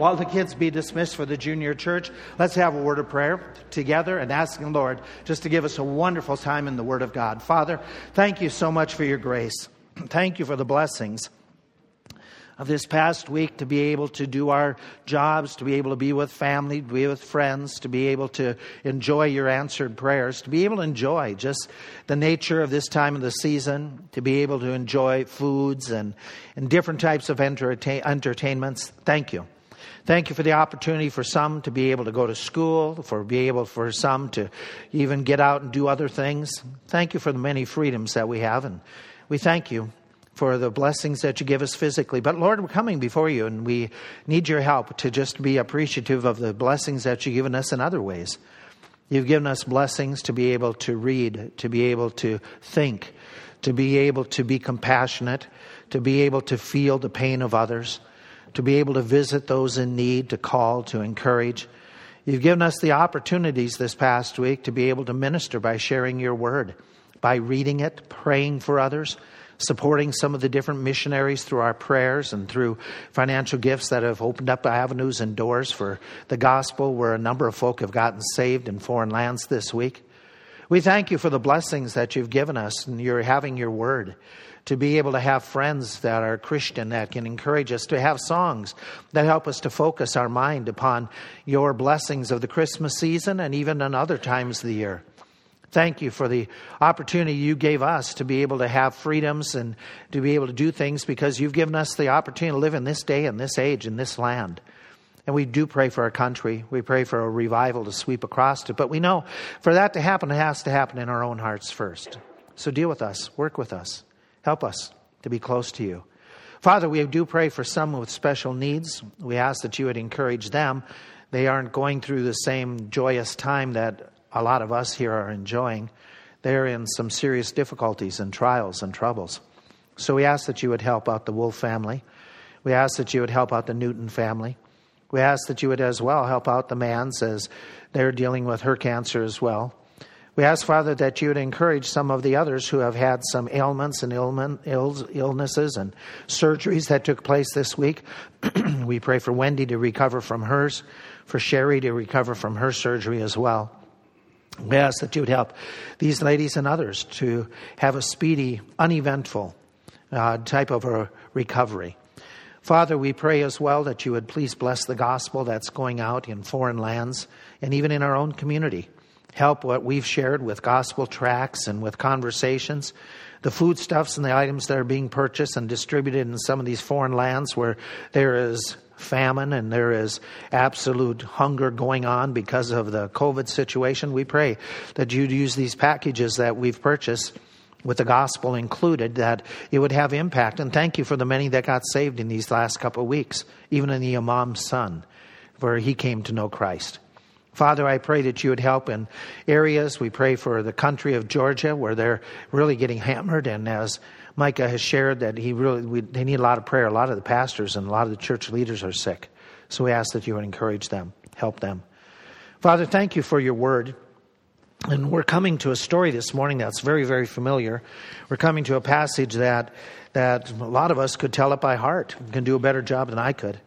While the kids be dismissed for the junior church, let's have a word of prayer together and ask the Lord just to give us a wonderful time in the Word of God. Father, thank you so much for your grace. Thank you for the blessings of this past week, to be able to do our jobs, to be able to be with family, to be with friends, to be able to enjoy your answered prayers, to be able to enjoy just the nature of this time of the season, to be able to enjoy foods and different types of entertainments. Thank you. Thank you for the opportunity for some to be able to go to school, for some to even get out and do other things. Thank you for the many freedoms that we have, and we thank you for the blessings that you give us physically. But Lord, we're coming before you and we need your help to just be appreciative of the blessings that you've given us in other ways. You've given us blessings to be able to read, to be able to think, to be able to be compassionate, to be able to feel the pain of others, to be able to visit those in need, to call, to encourage. You've given us the opportunities this past week to be able to minister by sharing your word, by reading it, praying for others, supporting some of the different missionaries through our prayers and through financial gifts that have opened up avenues and doors for the gospel, where a number of folk have gotten saved in foreign lands this week. We thank you for the blessings that you've given us, and you're having your word, to be able to have friends that are Christian that can encourage us, to have songs that help us to focus our mind upon your blessings of the Christmas season and even in other times of the year. Thank you for the opportunity you gave us to be able to have freedoms and to be able to do things, because you've given us the opportunity to live in this day and this age and this land. And we do pray for our country. We pray for a revival to sweep across it. But we know for that to happen, it has to happen in our own hearts first. So deal with us. Work with us. Help us to be close to you. Father, we do pray for some with special needs. We ask that you would encourage them. They aren't going through the same joyous time that a lot of us here are enjoying. They're in some serious difficulties and trials and troubles. So we ask that you would help out the Wolf family. We ask that you would help out the Newton family. We ask that you would as well help out the Manns as they're dealing with her cancer as well. We ask, Father, that you would encourage some of the others who have had some ailments and illnesses and surgeries that took place this week. We pray for Wendy to recover from hers, for Sherry to recover from her surgery as well. We ask that you would help these ladies and others to have a speedy, uneventful type of a recovery. Father, we pray as well that you would please bless the gospel that's going out in foreign lands and even in our own community. Help what we've shared with gospel tracts and with conversations, the foodstuffs and the items that are being purchased and distributed in some of these foreign lands where there is famine and there is absolute hunger going on because of the COVID situation. We pray that you'd use these packages that we've purchased with the gospel included, that it would have impact. And thank you for the many that got saved in these last couple of weeks, even in the imam's son, where he came to know Christ. Father, I pray that you would help in areas. We pray for the country of Georgia, where they're really getting hammered. And as Micah has shared, that they need a lot of prayer. A lot of the pastors and a lot of the church leaders are sick. So we ask that you would encourage them, help them. Father, thank you for your word. And we're coming to a story this morning that's very, very familiar. We're coming to a passage that a lot of us could tell it by heart. We can do a better job than I could.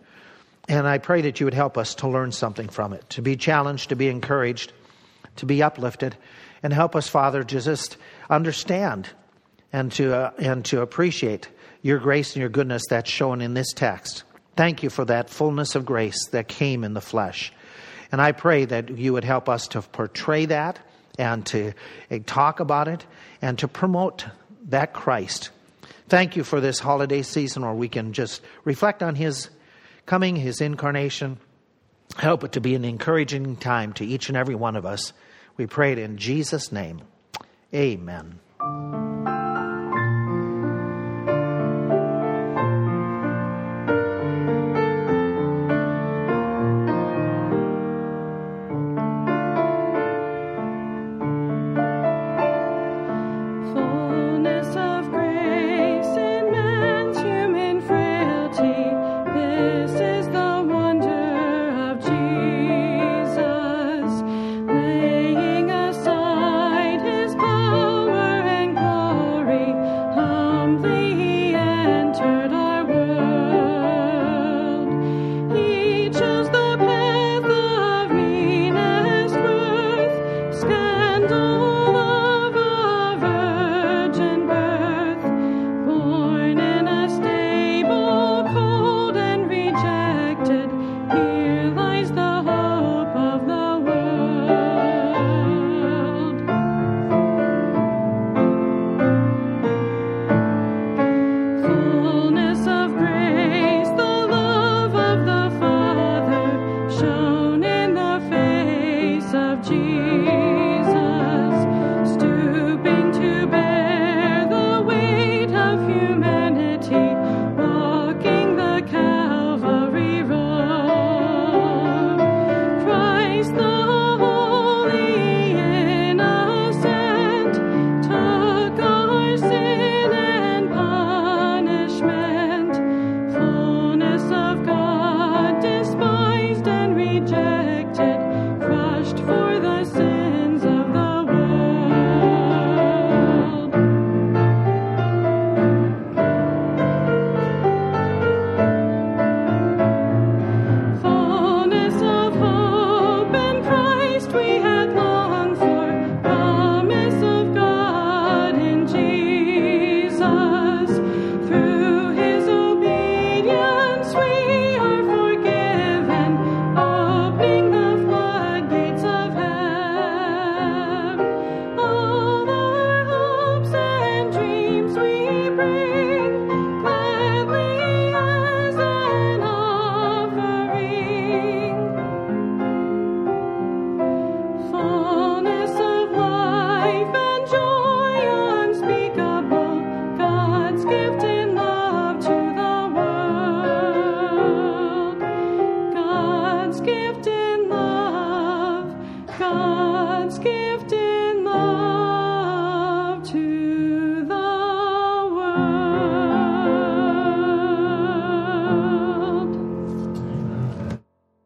And I pray that you would help us to learn something from it, to be challenged, to be encouraged, to be uplifted, and help us, Father, to just understand and to appreciate your grace and your goodness that's shown in this text. Thank you for that fullness of grace that came in the flesh. And I pray that you would help us to portray that and to talk about it and to promote that Christ. Thank you for this holiday season where we can just reflect on his coming, his incarnation. Help it to be an encouraging time to each and every one of us. We pray it in Jesus' name. Amen. Word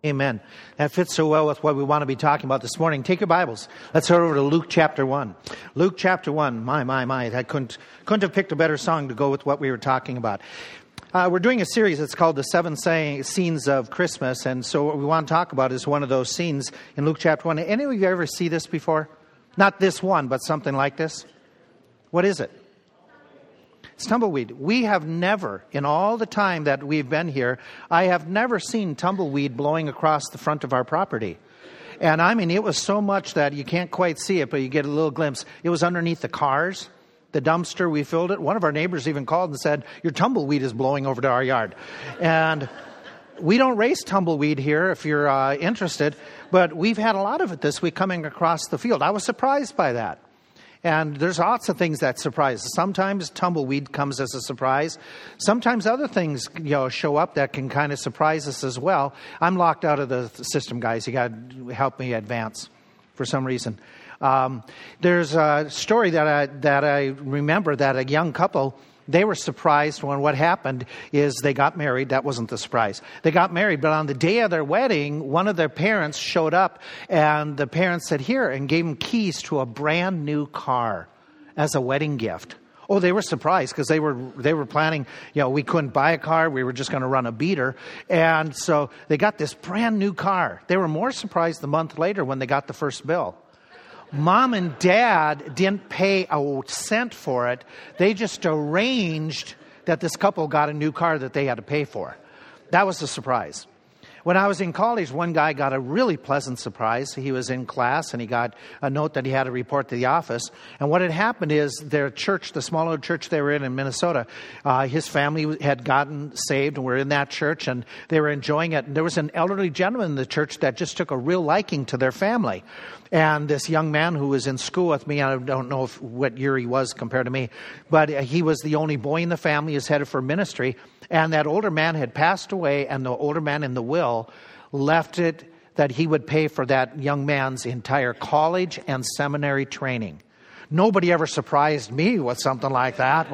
Amen. That fits so well with what we want to be talking about this morning. Take your Bibles. Let's head over to Luke chapter 1. Luke chapter 1. My. I couldn't have picked a better song to go with what we were talking about. We're doing a series that's called The Seven Scenes of Christmas. And so what we want to talk about is one of those scenes in Luke chapter 1. Any of you ever see this before? Not this one, but something like this. What is it? It's tumbleweed. We have never, in all the time that we've been here, I have never seen tumbleweed blowing across the front of our property. And I mean, it was so much that you can't quite see it, but you get a little glimpse. It was underneath the cars, the dumpster, we filled it. One of our neighbors even called and said, your tumbleweed is blowing over to our yard. And we don't raise tumbleweed here if you're interested, but we've had a lot of it this week coming across the field. I was surprised by that. And there's lots of things that surprise. Sometimes tumbleweed comes as a surprise. Sometimes other things, show up that can kind of surprise us as well. I'm locked out of the system, guys. You got to help me advance for some reason. There's a story that I remember that a young couple, they were surprised when what happened is they got married. That wasn't the surprise. They got married, but on the day of their wedding, one of their parents showed up, and the parents said, here, and gave them keys to a brand new car as a wedding gift. Oh, they were surprised because they were planning, we couldn't buy a car. We were just going to run a beater. And so they got this brand new car. They were more surprised the month later when they got the first bill. Mom and Dad didn't pay a cent for it. They just arranged that this couple got a new car that they had to pay for. That was the surprise. When I was in college, one guy got a really pleasant surprise. He was in class, and he got a note that he had to report to the office. And what had happened is their church, the small little church they were in Minnesota, his family had gotten saved and were in that church, and they were enjoying it. And there was an elderly gentleman in the church that just took a real liking to their family. And this young man who was in school with me, I don't know what year he was compared to me, but he was the only boy in the family, is headed for ministry. And that older man had passed away, and the older man in the will left it that he would pay for that young man's entire college and seminary training. Nobody ever surprised me with something like that.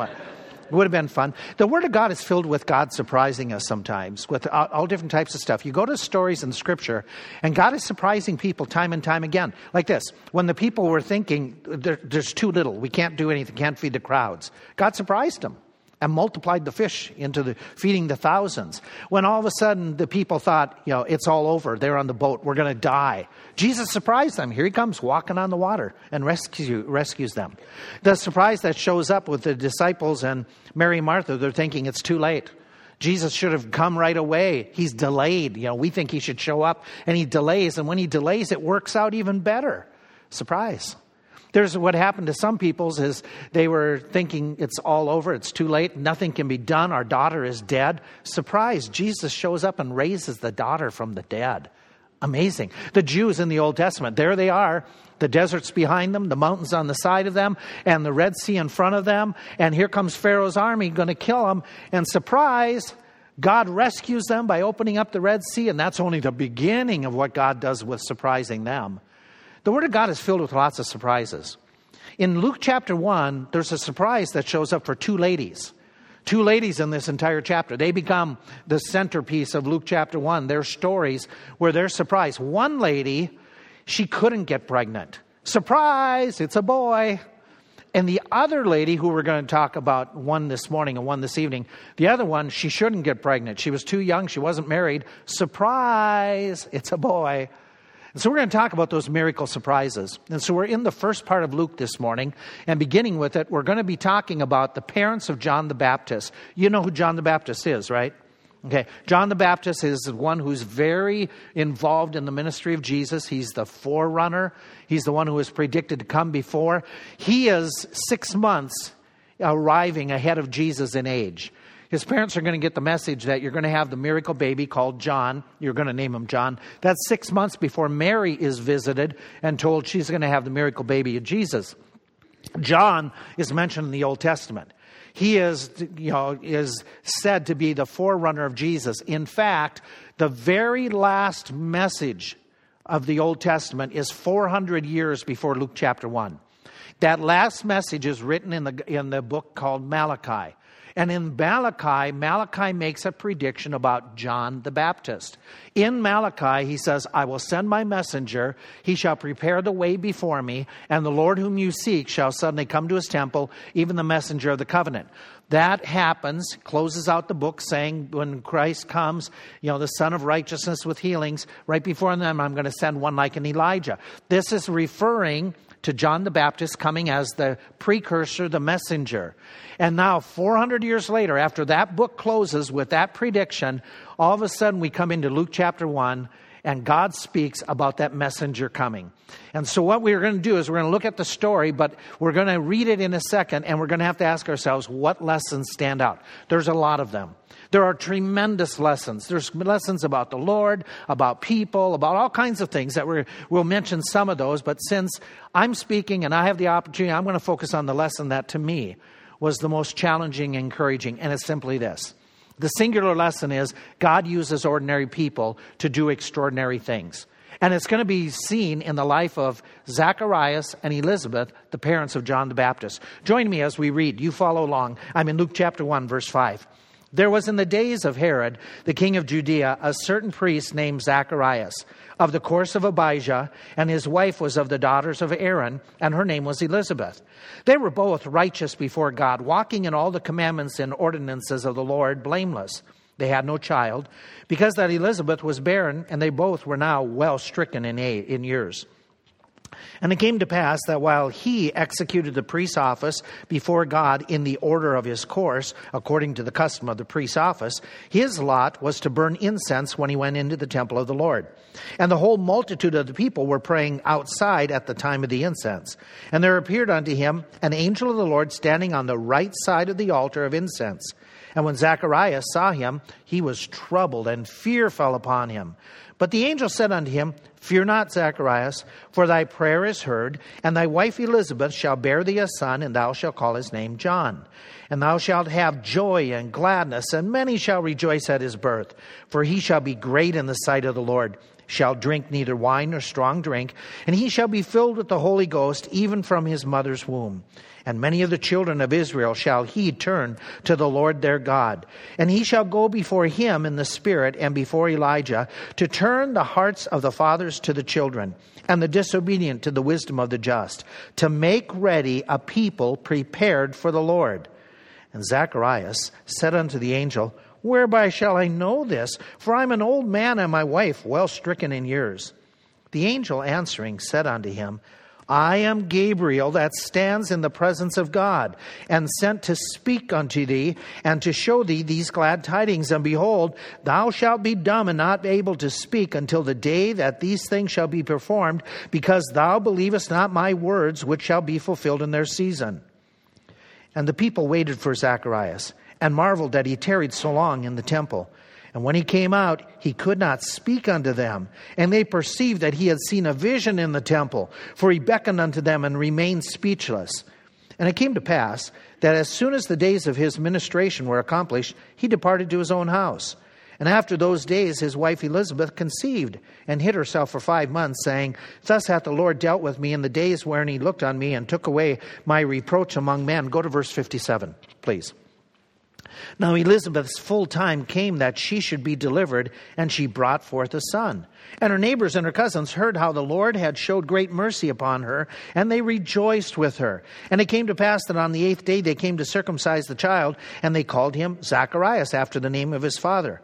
It would have been fun. The Word of God is filled with God surprising us sometimes with all different types of stuff. You go to stories in Scripture, and God is surprising people time and time again. Like this, when the people were thinking, there's too little, we can't do anything, can't feed the crowds, God surprised them and multiplied the fish into feeding the thousands. When all of a sudden the people thought, it's all over. They're on the boat. We're going to die. Jesus surprised them. Here he comes walking on the water and rescues them. The surprise that shows up with the disciples and Mary and Martha, they're thinking it's too late. Jesus should have come right away. He's delayed. We think he should show up, and he delays. And when he delays, it works out even better. Surprise. There's what happened to some peoples is they were thinking it's all over, it's too late, nothing can be done, our daughter is dead. Surprise, Jesus shows up and raises the daughter from the dead. Amazing. The Jews in the Old Testament, there they are, the desert's behind them, the mountains on the side of them, and the Red Sea in front of them, and here comes Pharaoh's army, going to kill them, and surprise, God rescues them by opening up the Red Sea, and that's only the beginning of what God does with surprising them. The Word of God is filled with lots of surprises. In Luke chapter 1, there's a surprise that shows up for two ladies. Two ladies in this entire chapter. They become the centerpiece of Luke chapter 1. Their stories where they're surprised. One lady, she couldn't get pregnant. Surprise, it's a boy. And the other lady, who we're going to talk about one this morning and one this evening, the other one, she shouldn't get pregnant. She was too young. She wasn't married. Surprise, it's a boy. And so we're going to talk about those miracle surprises. And so we're in the first part of Luke this morning. And beginning with it, we're going to be talking about the parents of John the Baptist. You know who John the Baptist is, right? Okay. John the Baptist is the one who's very involved in the ministry of Jesus. He's the forerunner. He's the one who was predicted to come before. He is 6 months arriving ahead of Jesus in age. His parents are going to get the message that you're going to have the miracle baby called John. You're going to name him John. That's 6 months before Mary is visited and told she's going to have the miracle baby of Jesus. John is mentioned in the Old Testament. He is said to be the forerunner of Jesus. In fact, the very last message of the Old Testament is 400 years before Luke chapter 1. That last message is written in the book called Malachi. And in Malachi, Malachi makes a prediction about John the Baptist. In Malachi, he says, I will send my messenger. He shall prepare the way before me. And the Lord whom you seek shall suddenly come to his temple, even the messenger of the covenant. That happens, closes out the book saying when Christ comes, you know, the Son of Righteousness with healings, right before them, I'm going to send one like an Elijah. This is referring to John the Baptist coming as the precursor, the messenger. And now 400 years later, after that book closes with that prediction, all of a sudden we come into Luke chapter 1 and God speaks about that messenger coming. And so what we're going to do is we're going to look at the story, but we're going to read it in a second, and we're going to have to ask ourselves, what lessons stand out? There's a lot of them. There are tremendous lessons. There's lessons about the Lord, about people, about all kinds of things that we'll mention some of those. But since I'm speaking and I have the opportunity, I'm going to focus on the lesson that to me was the most challenging and encouraging. And it's simply this. The singular lesson is God uses ordinary people to do extraordinary things. And it's going to be seen in the life of Zacharias and Elizabeth, the parents of John the Baptist. Join me as we read. You follow along. I'm in Luke chapter 1, verse 5. There was in the days of Herod, the king of Judea, a certain priest named Zacharias, of the course of Abijah, and his wife was of the daughters of Aaron, and her name was Elizabeth. They were both righteous before God, walking in all the commandments and ordinances of the Lord, blameless. They had no child, because that Elizabeth was barren, and they both were now well stricken in years. And it came to pass that while he executed the priest's office before God in the order of his course, according to the custom of the priest's office, his lot was to burn incense when he went into the temple of the Lord. And the whole multitude of the people were praying outside at the time of the incense. And there appeared unto him an angel of the Lord standing on the right side of the altar of incense. And when Zacharias saw him, he was troubled, and fear fell upon him. But the angel said unto him, Fear not, Zacharias, for thy prayer is heard, and thy wife Elizabeth shall bear thee a son, and thou shalt call his name John. And thou shalt have joy and gladness, and many shall rejoice at his birth. For he shall be great in the sight of the Lord, shall drink neither wine nor strong drink, and he shall be filled with the Holy Ghost, even from his mother's womb. And many of the children of Israel shall he turn to the Lord their God. And he shall go before him in the spirit and before Elijah to turn the hearts of the fathers to the children and the disobedient to the wisdom of the just, to make ready a people prepared for the Lord. And Zacharias said unto the angel, Whereby shall I know this? For I am an old man and my wife well stricken in years. The angel answering said unto him, I am Gabriel that stands in the presence of God, and sent to speak unto thee, and to show thee these glad tidings. And behold, thou shalt be dumb and not able to speak until the day that these things shall be performed, because thou believest not my words, which shall be fulfilled in their season. And the people waited for Zacharias, and marveled that he tarried so long in the temple. And when he came out, he could not speak unto them. And they perceived that he had seen a vision in the temple, for he beckoned unto them and remained speechless. And it came to pass that as soon as the days of his ministration were accomplished, he departed to his own house. And after those days his wife Elizabeth conceived, and hid herself for 5 months, saying, Thus hath the Lord dealt with me in the days wherein he looked on me, and took away my reproach among men. Go to verse 57, please. Now Elizabeth's full time came that she should be delivered, and she brought forth a son. And her neighbors and her cousins heard how the Lord had showed great mercy upon her, and they rejoiced with her. And it came to pass that on the 8th day they came to circumcise the child, and they called him Zacharias after the name of his father.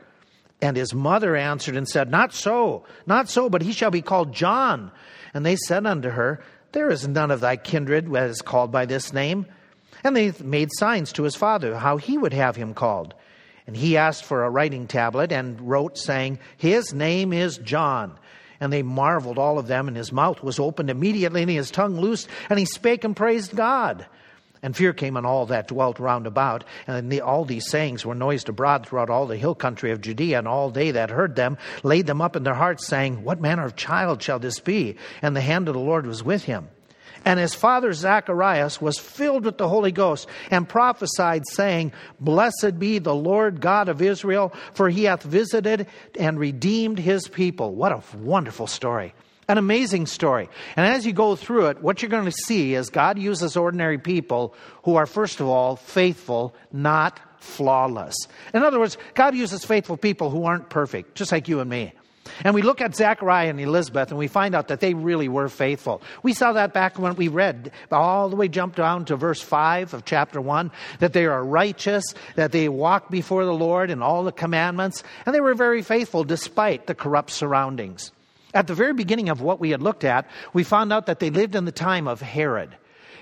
And his mother answered and said, Not so, but he shall be called John. And they said unto her, There is none of thy kindred that is called by this name. And they made signs to his father, how he would have him called. And he asked for a writing tablet, and wrote, saying, His name is John. And they marveled all of them, and his mouth was opened immediately, and his tongue loosed, and he spake and praised God. And fear came on all that dwelt round about, and all these sayings were noised abroad throughout all the hill country of Judea, and all they that heard them laid them up in their hearts, saying, What manner of child shall this be? And the hand of the Lord was with him. And his father Zacharias was filled with the Holy Ghost, and prophesied, saying, Blessed be the Lord God of Israel, for he hath visited and redeemed his people. What a wonderful story. An amazing story. And as you go through it, what you're going to see is God uses ordinary people who are, first of all, faithful, not flawless. In other words, God uses faithful people who aren't perfect, just like you and me. And we look at Zechariah and Elizabeth, and we find out that they really were faithful. We saw that back when we read, all the way jumped down to verse 5 of chapter 1, that they are righteous, that they walk before the Lord in all the commandments, and they were very faithful despite the corrupt surroundings. At the very beginning of what we had looked at, we found out that they lived in the time of Herod.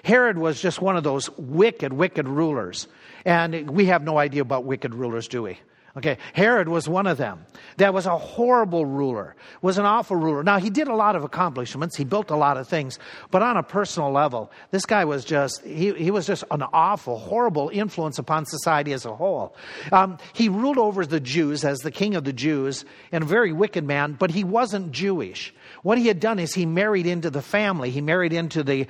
Herod was just one of those wicked, wicked rulers. And we have no idea about wicked rulers, do we? Okay, Herod was one of them. That was a horrible ruler, was an awful ruler. Now, he did a lot of accomplishments. He built a lot of things. But on a personal level, this guy was just, he was just an awful, horrible influence upon society as a whole. He ruled over the Jews as the king of the Jews and a very wicked man, but he wasn't Jewish. What he had done is he married into the family. He married into the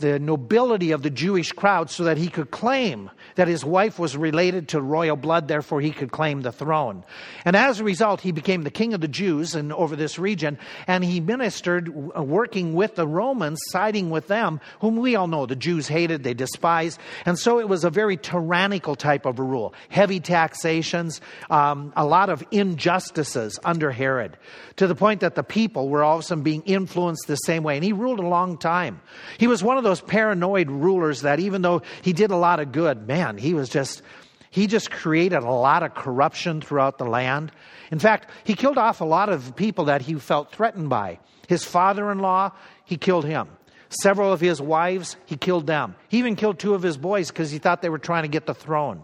nobility of the Jewish crowd so that he could claim that his wife was related to royal blood, therefore he could claim the throne. And as a result, he became the king of the Jews and over this region, and he ministered working with the Romans, siding with them, whom we all know the Jews hated, they despised. And so it was a very tyrannical type of a rule. Heavy taxations, a lot of injustices under Herod, to the point that the people were all of a sudden being influenced the same way. And he ruled a long time. He was one of those paranoid rulers that even though he did a lot of good, man, he just created a lot of corruption throughout the land. In fact, he killed off a lot of people that he felt threatened by. His father-in-law, he killed him. Several of his wives, he killed them. He even killed two of his boys because he thought they were trying to get the throne.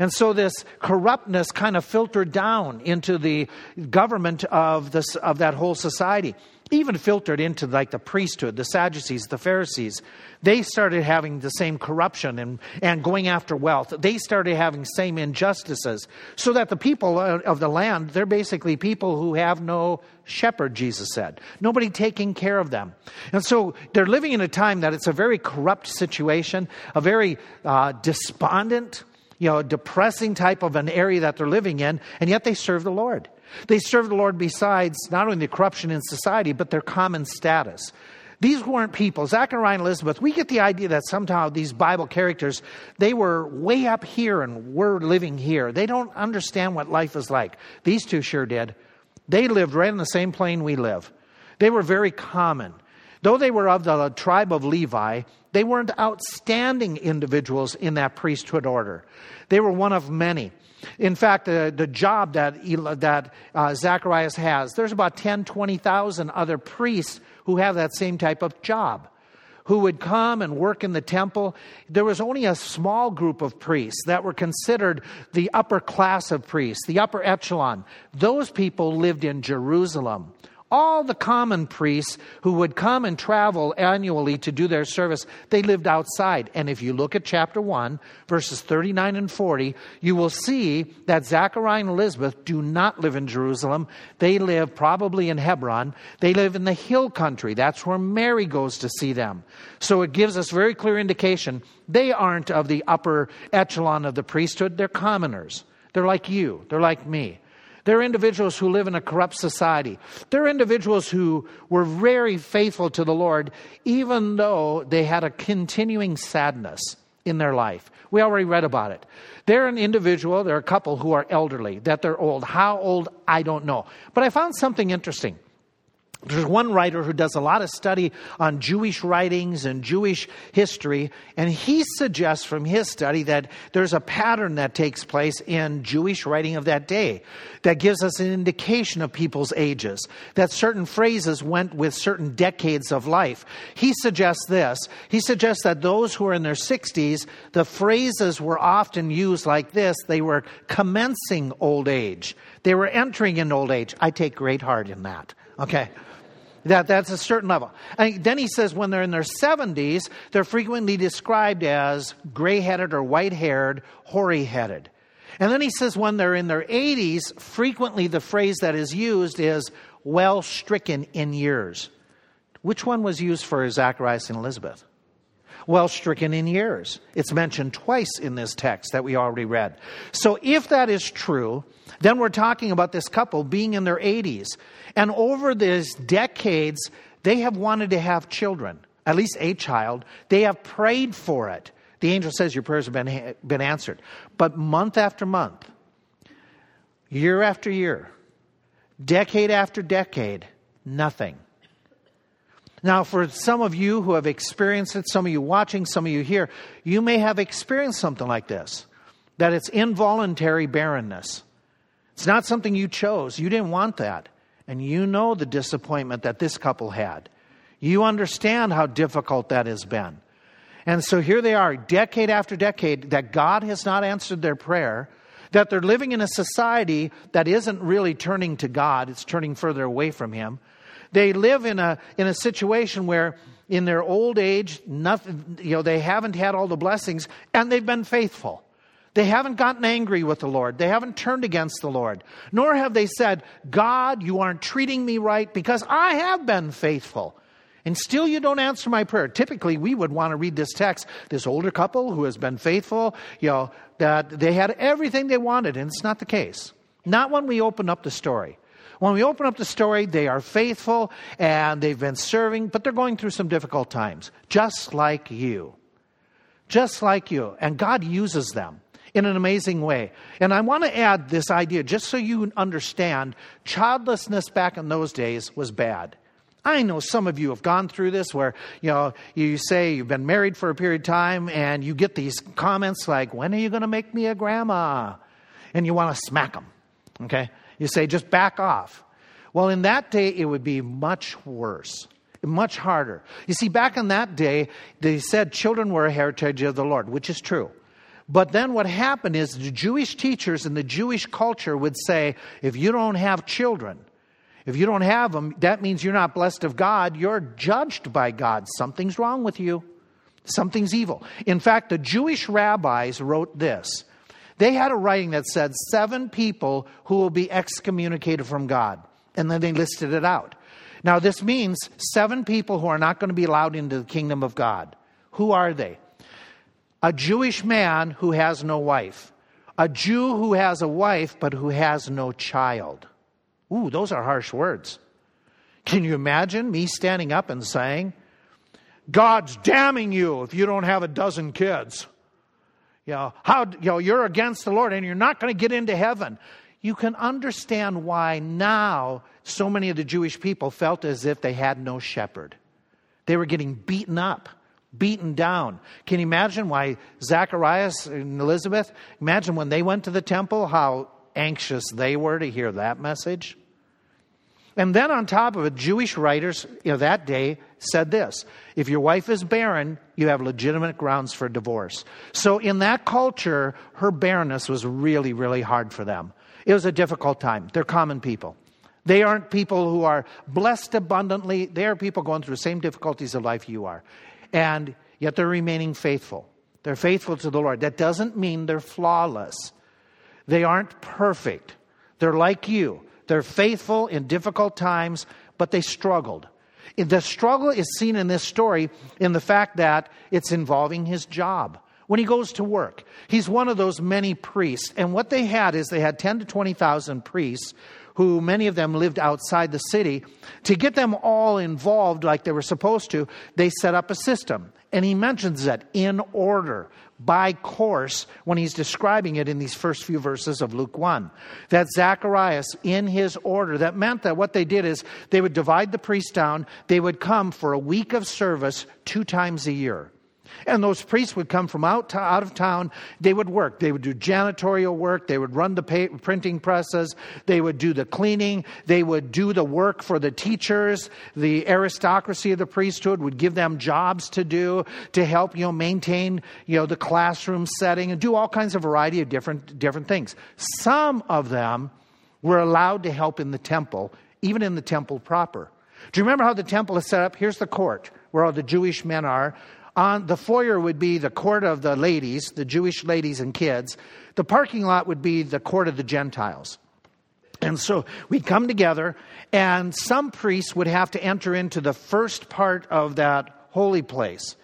And so this corruptness kind of filtered down into the government of that whole society. Even filtered into like the priesthood, the Sadducees, the Pharisees. They started having the same corruption and going after wealth. They started having same injustices so that the people of the land, they're basically people who have no shepherd, Jesus said. Nobody taking care of them. And so they're living in a time that it's a very corrupt situation, a very despondent, depressing type of an area that they're living in, and yet they serve the Lord. They serve the Lord besides not only the corruption in society, but their common status. These weren't people. Zechariah and Elizabeth, we get the idea that somehow these Bible characters, they were way up here and were living here. They don't understand what life is like. These two sure did. They lived right on the same plane we live. They were very common. Though they were of the tribe of Levi, they weren't outstanding individuals in that priesthood order. They were one of many. In fact, the job that Zacharias has, there's about 10,000, 20,000 other priests who have that same type of job, who would come and work in the temple. There was only a small group of priests that were considered the upper class of priests, the upper echelon. Those people lived in Jerusalem. All the common priests who would come and travel annually to do their service, they lived outside. And if you look at chapter 1, verses 39 and 40, you will see that Zechariah and Elizabeth do not live in Jerusalem. They live probably in Hebron. They live in the hill country. That's where Mary goes to see them. So it gives us very clear indication they aren't of the upper echelon of the priesthood. They're commoners. They're like you. They're like me. They're individuals who live in a corrupt society. They're individuals who were very faithful to the Lord, even though they had a continuing sadness in their life. We already read about it. They're an individual, they're a couple who are elderly, that they're old. How old, I don't know. But I found something interesting. There's one writer who does a lot of study on Jewish writings and Jewish history, and he suggests from his study that there's a pattern that takes place in Jewish writing of that day that gives us an indication of people's ages, that certain phrases went with certain decades of life. He suggests this. He suggests that those who are in their 60s, the phrases were often used like this. They were commencing old age. They were entering in old age. I take great heart in that. Okay. That's a certain level. And then he says when they're in their 70s, they're frequently described as gray-headed or white-haired, hoary-headed. And then he says when they're in their 80s, frequently the phrase that is used is well stricken in years. Which one was used for Zacharias and Elizabeth? Well stricken in years. It's mentioned twice in this text that we already read. So if that is true, then we're talking about this couple being in their 80s. And over these decades, they have wanted to have children, at least a child. They have prayed for it. The angel says your prayers have been answered. But month after month, year after year, decade after decade, nothing. Now, for some of you who have experienced it, some of you watching, some of you here, you may have experienced something like this, that it's involuntary barrenness. It's not something you chose. You didn't want that. And you know the disappointment that this couple had. You understand how difficult that has been. And so here they are, decade after decade, that God has not answered their prayer, that they're living in a society that isn't really turning to God. It's turning further away from Him. They live in a situation where in their old age, nothing, they haven't had all the blessings, and they've been faithful. They haven't gotten angry with the Lord. They haven't turned against the Lord. Nor have they said, God, you aren't treating me right because I have been faithful. And still you don't answer my prayer. Typically, we would want to read this text. This older couple who has been faithful, that they had everything they wanted. And it's not the case. Not when we open up the story. When we open up the story, they are faithful and they've been serving, but they're going through some difficult times, just like you. Just like you. And God uses them in an amazing way. And I want to add this idea, just so you understand, childlessness back in those days was bad. I know some of you have gone through this where, you say you've been married for a period of time and you get these comments like, when are you going to make me a grandma? And you want to smack them, okay? You say, just back off. Well, in that day, it would be much worse, much harder. You see, back in that day, they said children were a heritage of the Lord, which is true. But then what happened is the Jewish teachers and the Jewish culture would say, if you don't have children, if you don't have them, that means you're not blessed of God. You're judged by God. Something's wrong with you. Something's evil. In fact, the Jewish rabbis wrote this. They had a writing that said 7 people who will be excommunicated from God. And then they listed it out. Now this means 7 people who are not going to be allowed into the kingdom of God. Who are they? A Jewish man who has no wife. A Jew who has a wife but who has no child. Ooh, those are harsh words. Can you imagine me standing up and saying, God's damning you if you don't have 12 kids. You're against the Lord and you're not going to get into heaven. You can understand why now so many of the Jewish people felt as if they had no shepherd. They were getting beaten up, beaten down. Can you imagine why Zacharias and Elizabeth, imagine when they went to the temple, how anxious they were to hear that message? And then on top of it, Jewish writers that day said this, if your wife is barren, you have legitimate grounds for divorce. So in that culture, her barrenness was really, really hard for them. It was a difficult time. They're common people. They aren't people who are blessed abundantly. They are people going through the same difficulties of life you are. And yet they're remaining faithful. They're faithful to the Lord. That doesn't mean they're flawless. They aren't perfect. They're like you. They're faithful in difficult times, but they struggled. The struggle is seen in this story in the fact that it's involving his job. When he goes to work, he's one of those many priests. And what they had is they had 10 to 20,000 priests who many of them lived outside the city. To get them all involved like they were supposed to, they set up a system. And he mentions that in order, by course, when he's describing it in these first few verses of Luke 1. That Zacharias, in his order, that meant that what they did is they would divide the priests down. They would come for a week of service 2 times a year. And those priests would come from out of town. They would work. They would do janitorial work. They would run the printing presses. They would do the cleaning. They would do the work for the teachers. The aristocracy of the priesthood would give them jobs to do to help, maintain, the classroom setting and do all kinds of variety of different things. Some of them were allowed to help in the temple, even in the temple proper. Do you remember how the temple is set up? Here's the court where all the Jewish men are. On the foyer would be the court of the ladies, the Jewish ladies and kids. The parking lot would be the court of the Gentiles. And so we'd come together, and some priests would have to enter into the first part of that holy place.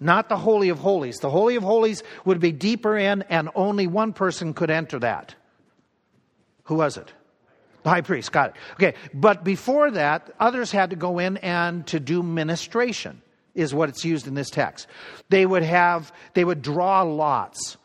Not the Holy of Holies. The Holy of Holies would be deeper in, and only one person could enter that. Who was it? The high priest. Got it. Okay. But before that, others had to go in and to do ministration. is what it's used in this text. They would draw lots.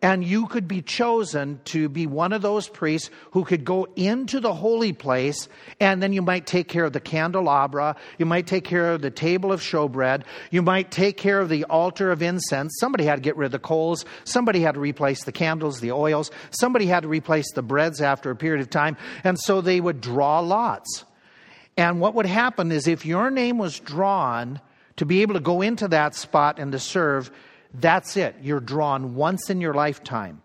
And you could be chosen to be one of those priests who could go into the holy place, and then you might take care of the candelabra, you might take care of the table of showbread, you might take care of the altar of incense. Somebody had to get rid of the coals, somebody had to replace the candles, the oils, somebody had to replace the breads after a period of time, and so they would draw lots. And what would happen is if your name was drawn to be able to go into that spot and to serve, that's it. You're drawn once in your lifetime.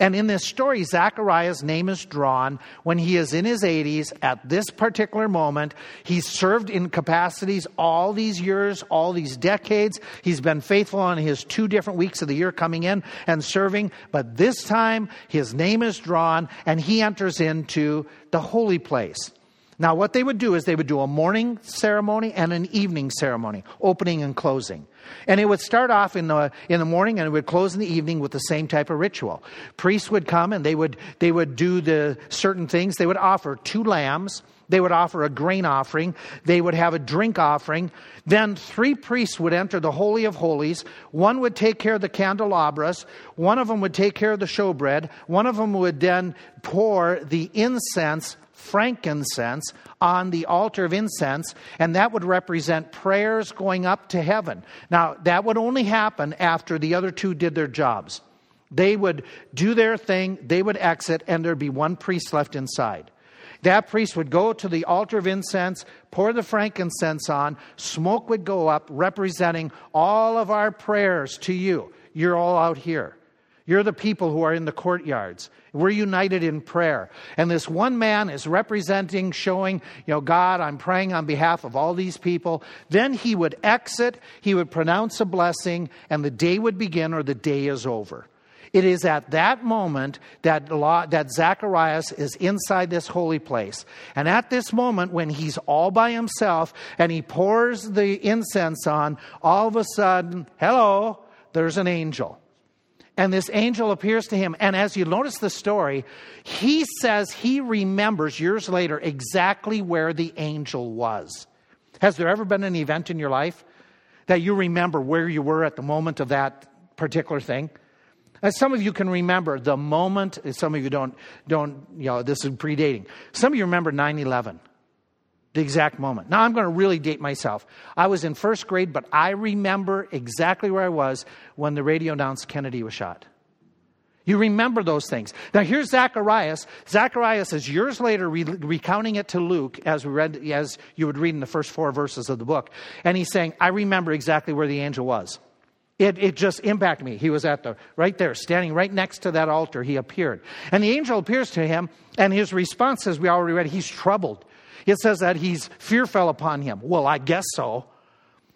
And in this story, Zechariah's name is drawn when he is in his 80s. At this particular moment, he's served in capacities all these years, all these decades. He's been faithful on his 2 different weeks of the year coming in and serving. But this time, his name is drawn and he enters into the holy place. Now, what they would do is they would do a morning ceremony and an evening ceremony, opening and closing. And it would start off in the morning and it would close in the evening with the same type of ritual. Priests would come and they would do the certain things. They would offer 2 lambs. They would offer a grain offering. They would have a drink offering. Then 3 priests would enter the Holy of Holies. One would take care of the candelabras. One of them would take care of the showbread. One of them would then pour the incense, frankincense, on the altar of incense, and that would represent prayers going up to heaven. Now, that would only happen after the other 2 did their jobs. They would do their thing, they would exit, and there'd be one priest left inside. That priest would go to the altar of incense, pour the frankincense on, smoke would go up, representing all of our prayers to you. You're all out here. You're the people who are in the courtyards. We're united in prayer. And this one man is representing, showing, God, I'm praying on behalf of all these people. Then he would exit, he would pronounce a blessing, and the day would begin, or the day is over. It is at that moment that Zacharias is inside this holy place. And at this moment, when he's all by himself and he pours the incense on, all of a sudden, hello, there's an angel. And this angel appears to him. And as you notice the story, he says he remembers years later exactly where the angel was. Has there ever been an event in your life that you remember where you were at the moment of that particular thing? As some of you can remember the moment, some of you don't, this is predating. Some of you remember 9/11, the exact moment. Now I'm going to really date myself. I was in first grade, but I remember exactly where I was when the radio announced Kennedy was shot. You remember those things. Now here's Zacharias. Zacharias is years later recounting it to Luke, as you would read in the first 4 verses of the book. And he's saying, I remember exactly where the angel was. It just impacted me. He was right there, standing right next to that altar. He appeared. And the angel appears to him, and his response, as we already read, he's troubled. It says that fear fell upon him. Well, I guess so.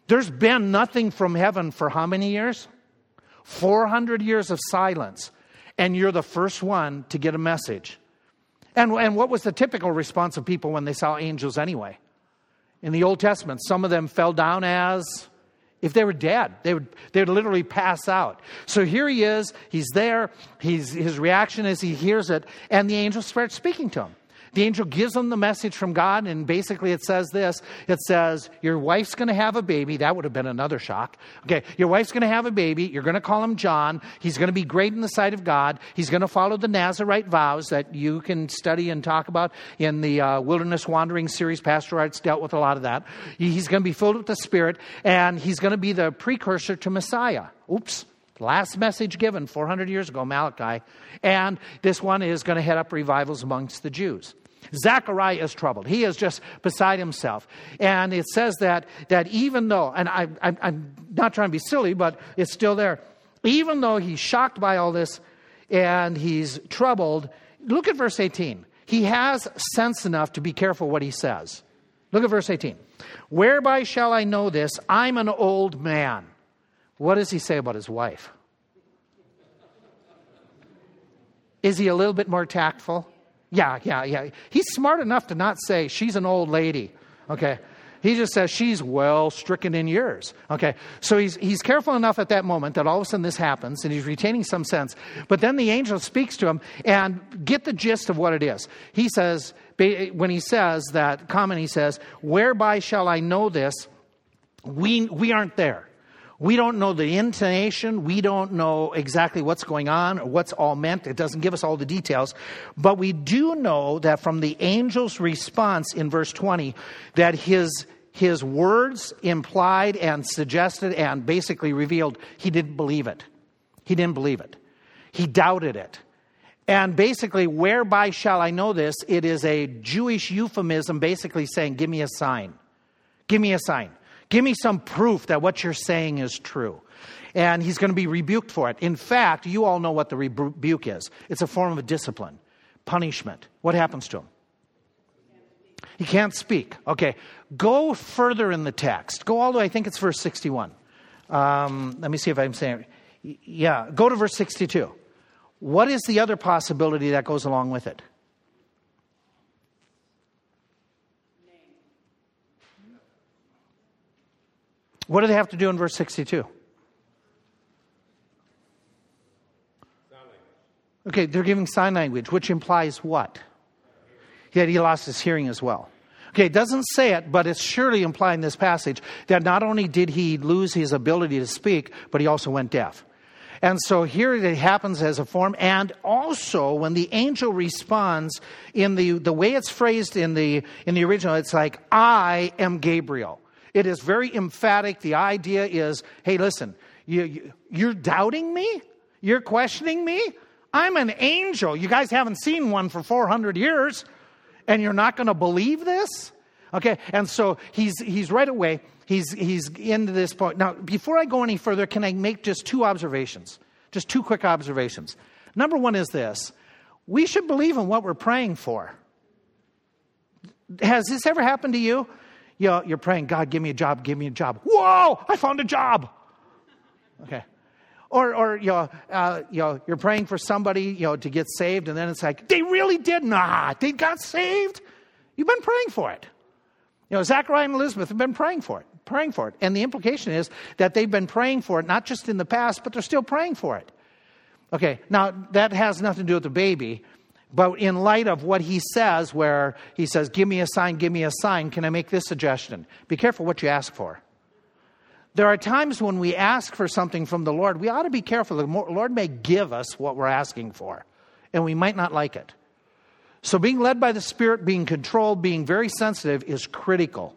There's been nothing from heaven for how many years? 400 years of silence. And you're the first one to get a message. And what was the typical response of people when they saw angels anyway? In the Old Testament, some of them fell down as... if they were dead, they would literally pass out. So here he is, he's there, his reaction is he hears it, and the angel starts speaking to him. The angel gives him the message from God, and basically it says this. It says, your wife's going to have a baby. That would have been another shock. Okay, your wife's going to have a baby. You're going to call him John. He's going to be great in the sight of God. He's going to follow the Nazirite vows that you can study and talk about in the Wilderness Wandering series. Pastor Art's dealt with a lot of that. He's going to be filled with the Spirit, and he's going to be the precursor to Messiah. Oops. Last message given 400 years ago, Malachi. And this one is going to head up revivals amongst the Jews. Zechariah is troubled. He is just beside himself. And it says that even though, and I'm not trying to be silly, but it's still there. Even though he's shocked by all this and he's troubled, look at verse 18. He has sense enough to be careful what he says. Look at verse 18. Whereby shall I know this? I'm an old man. What does he say about his wife? Is he a little bit more tactful? Yeah. He's smart enough to not say she's an old lady. Okay. He just says she's well stricken in years. Okay. So he's careful enough at that moment that all of a sudden this happens and he's retaining some sense. But then the angel speaks to him, and get the gist of what it is. He says, when he says that comment, he says, whereby shall I know this? We aren't there. We don't know the intonation. We don't know exactly what's going on or what's all meant. It doesn't give us all the details. But we do know that from the angel's response in verse 20, that his words implied and suggested and basically revealed he didn't believe it. He didn't believe it. He doubted it. And basically, whereby shall I know this? It is a Jewish euphemism basically saying, give me a sign. Give me a sign. Give me some proof that what you're saying is true. And he's going to be rebuked for it. In fact, you all know what the rebuke is. It's a form of discipline, punishment. What happens to him? He can't speak. Okay, go further in the text. Go all the way, I think it's verse 61. Let me see if I'm saying it. Yeah, go to verse 62. What is the other possibility that goes along with it? What do they have to do in verse 62? Okay, they're giving sign language, which implies what? That he lost his hearing as well. Okay, it doesn't say it, but it's surely implying this passage that not only did he lose his ability to speak, but he also went deaf. And so here it happens as a form, and also when the angel responds in the way it's phrased in the original, it's like, I am Gabriel. It is very emphatic. The idea is, hey, listen, you're doubting me? You're questioning me? I'm an angel. You guys haven't seen one for 400 years, and you're not going to believe this? Okay, and so he's right away. He's into this point. Now, before I go any further, can I make just two observations? Just two quick observations. Number one is this. We should believe in what we're praying for. Has this ever happened to you? You're praying, God, give me a job, give me a job. Whoa, I found a job. Okay. Or you're praying for somebody, to get saved, and then it's like, they really did not. They got saved. You've been praying for it. Zachariah and Elizabeth have been praying for it. And the implication is that they've been praying for it, not just in the past, but they're still praying for it. Okay, now that has nothing to do with the baby. But in light of what he says, where he says, give me a sign, can I make this suggestion? Be careful what you ask for. There are times when we ask for something from the Lord, we ought to be careful. The Lord may give us what we're asking for, and we might not like it. So being led by the Spirit, being controlled, being very sensitive is critical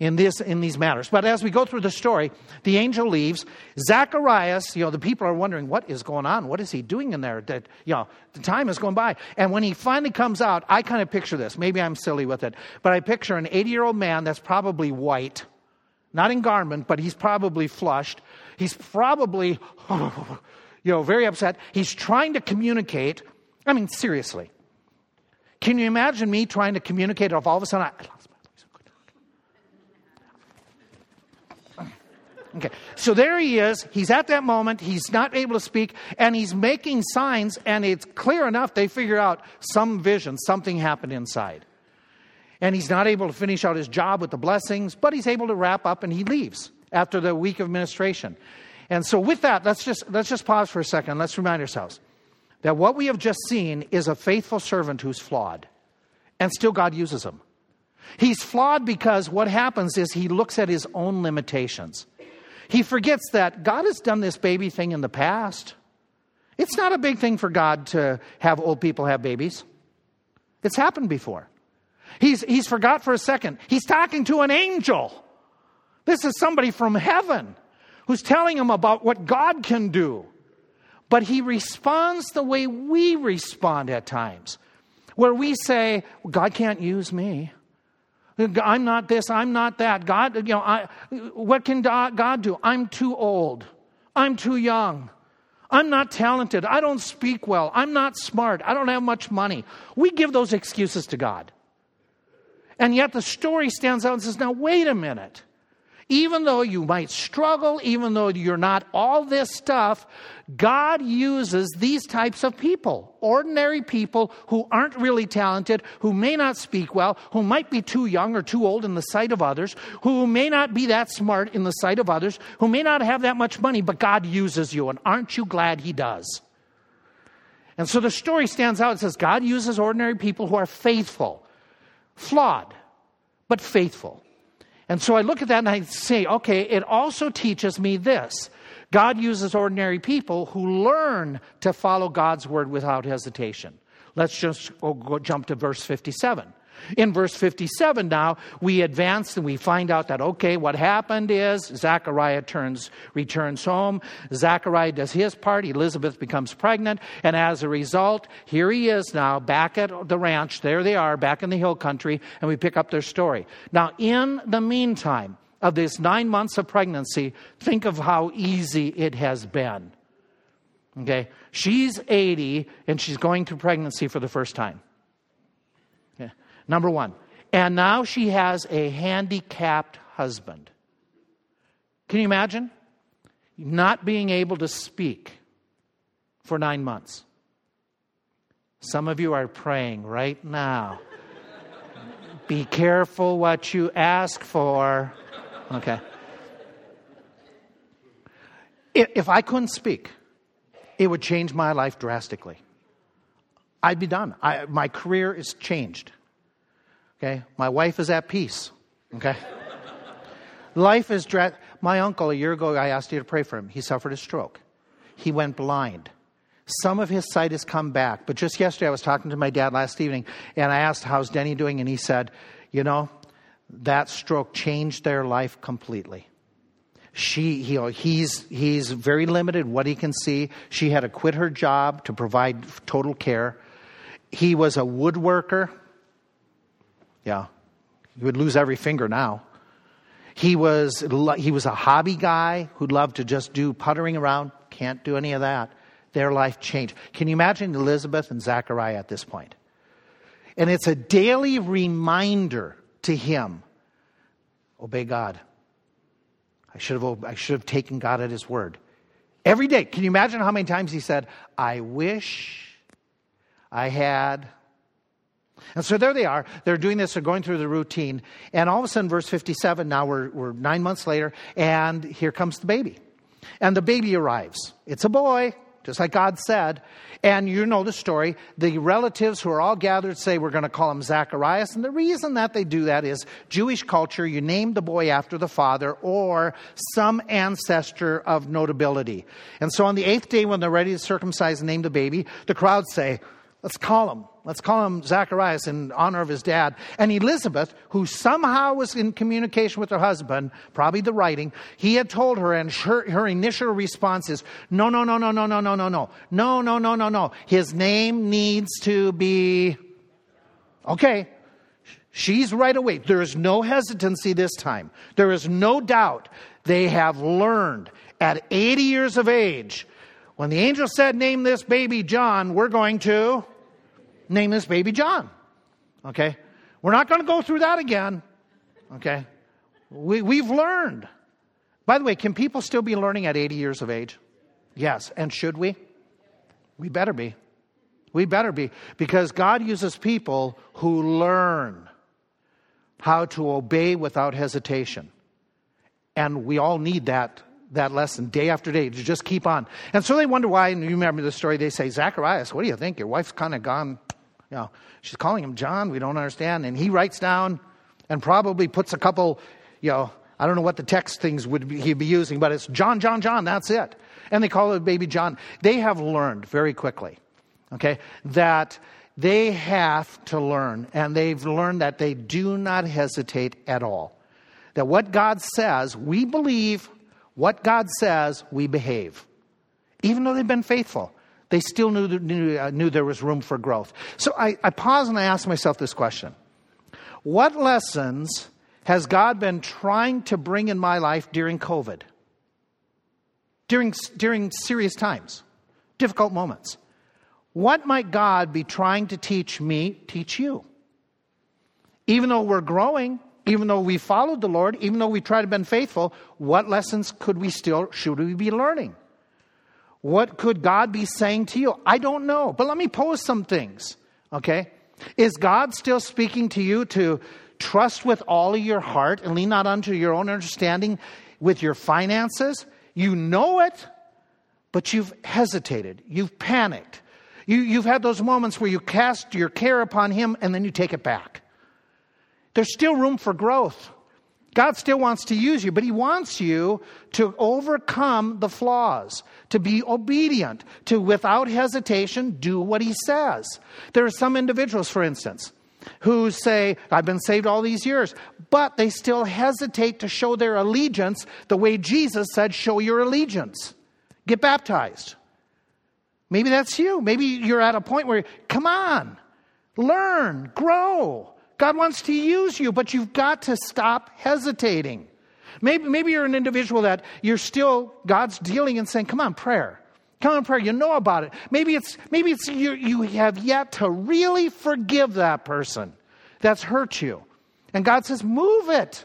in these matters. But as we go through the story, the angel leaves. Zacharias, the people are wondering, what is going on? What is he doing in there? That, the time has gone by. And when he finally comes out, I kind of picture this. Maybe I'm silly with it. But I picture an 80-year-old man that's probably white, not in garment, but he's probably flushed. He's probably, very upset. He's trying to communicate. I mean, seriously. Can you imagine me trying to communicate if all of a sudden I lost my voice? Okay, so there he is. He's at that moment. He's not able to speak, and he's making signs, and it's clear enough they figure out some vision, something happened inside. And he's not able to finish out his job with the blessings, but he's able to wrap up, and he leaves after the week of ministration. And so with that, let's just pause for a second. Let's remind ourselves that what we have just seen is a faithful servant who's flawed, and still God uses him. He's flawed because what happens is he looks at his own limitations. He forgets that God has done this baby thing in the past. It's not a big thing for God to have old people have babies. It's happened before. He's forgot for a second. He's talking to an angel. This is somebody from heaven who's telling him about what God can do. But he responds the way we respond at times, where we say, well, God can't use me. I'm not this, I'm not that. God, what can God do? I'm too old. I'm too young. I'm not talented. I don't speak well. I'm not smart. I don't have much money. We give those excuses to God. And yet the story stands out and says, now wait a minute. Even though you might struggle, even though you're not all this stuff, God uses these types of people, ordinary people who aren't really talented, who may not speak well, who might be too young or too old in the sight of others, who may not be that smart in the sight of others, who may not have that much money, but God uses you, and aren't you glad He does? And so the story stands out. It says God uses ordinary people who are faithful, flawed, but faithful. And so I look at that and I say, okay, it also teaches me this. God uses ordinary people who learn to follow God's word without hesitation. Let's just jump to verse 57. In verse 57 now, we advance and we find out that, okay, what happened is Zechariah returns home. Zechariah does his part. Elizabeth becomes pregnant. And as a result, here he is now back at the ranch. There they are back in the hill country. And we pick up their story. Now, in the meantime of this 9 months of pregnancy, think of how easy it has been. Okay, she's 80 and she's going through pregnancy for the first time. Number one, and now she has a handicapped husband. Can you imagine? Not being able to speak for 9 months. Some of you are praying right now. Be careful what you ask for. Okay. If I couldn't speak, it would change my life drastically. I'd be done. My career is changed. Okay, my wife is at peace. Okay, life is my uncle a year ago. I asked you to pray for him. He suffered a stroke. He went blind. Some of his sight has come back. But just yesterday, I was talking to my dad last evening, and I asked, "How's Denny doing?" And he said, "You know, that stroke changed their life completely. He's very limited what he can see. She had to quit her job to provide total care. He was a woodworker." Yeah, he would lose every finger now. He was a hobby guy who loved to just do puttering around. Can't do any of that. Their life changed. Can you imagine Elizabeth and Zechariah at this point? And it's a daily reminder to him, obey God. I should have taken God at his word. Every day. Can you imagine how many times he said, I wish I had... And so there they are. They're doing this. They're going through the routine. And all of a sudden, verse 57, now we're 9 months later, and here comes the baby. And the baby arrives. It's a boy, just like God said. And you know the story. The relatives who are all gathered say, we're going to call him Zacharias. And the reason that they do that is Jewish culture, you name the boy after the father or some ancestor of notability. And so on the eighth day, when they're ready to circumcise and name the baby, the crowd say, Let's call him Zacharias in honor of his dad. And Elizabeth, who somehow was in communication with her husband, probably the writing, he had told her, and her initial response is, no. His name needs to be... Okay. She's right away. There is no hesitancy this time. There is no doubt. They have learned at 80 years of age, when the angel said, name this baby John, we're going to name this baby John. Okay? We're not going to go through that again. Okay? We've learned. By the way, can people still be learning at 80 years of age? Yes. And should we? We better be. We better be. Because God uses people who learn how to obey without hesitation. And we all need that lesson day after day to just keep on. And so they wonder why, and you remember the story, they say, Zacharias, what do you think? Your wife's kind of gone, you know, she's calling him John, we don't understand. And he writes down and probably puts a couple, you know, I don't know what the text things he'd be using, but it's John, that's it. And they call it baby John. They have learned very quickly, okay, that they have to learn, and they've learned that they do not hesitate at all. That what God says, we believe. What God says, we behave. Even though they've been faithful, they still knew there was room for growth. So I pause and I ask myself this question. What lessons has God been trying to bring in my life during COVID? During serious times, difficult moments. What might God be trying to teach me, teach you? Even though we're growing, even though we followed the Lord, even though we tried to be faithful, what lessons should we be learning? What could God be saying to you? I don't know, but let me pose some things, okay? Is God still speaking to you to trust with all of your heart and lean not unto your own understanding with your finances? You know it, but you've hesitated. You've panicked. You've had those moments where you cast your care upon Him and then you take it back. There's still room for growth. God still wants to use you, but he wants you to overcome the flaws, to be obedient, to without hesitation do what he says. There are some individuals, for instance, who say, I've been saved all these years, but they still hesitate to show their allegiance the way Jesus said, show your allegiance. Get baptized. Maybe that's you. Maybe you're at a point where, come on, learn, grow. God wants to use you, but you've got to stop hesitating. Maybe you're an individual that you're still, God's dealing and saying, come on, prayer. Come on, prayer. You know about it. Maybe it's you have yet to really forgive that person that's hurt you. And God says, move it.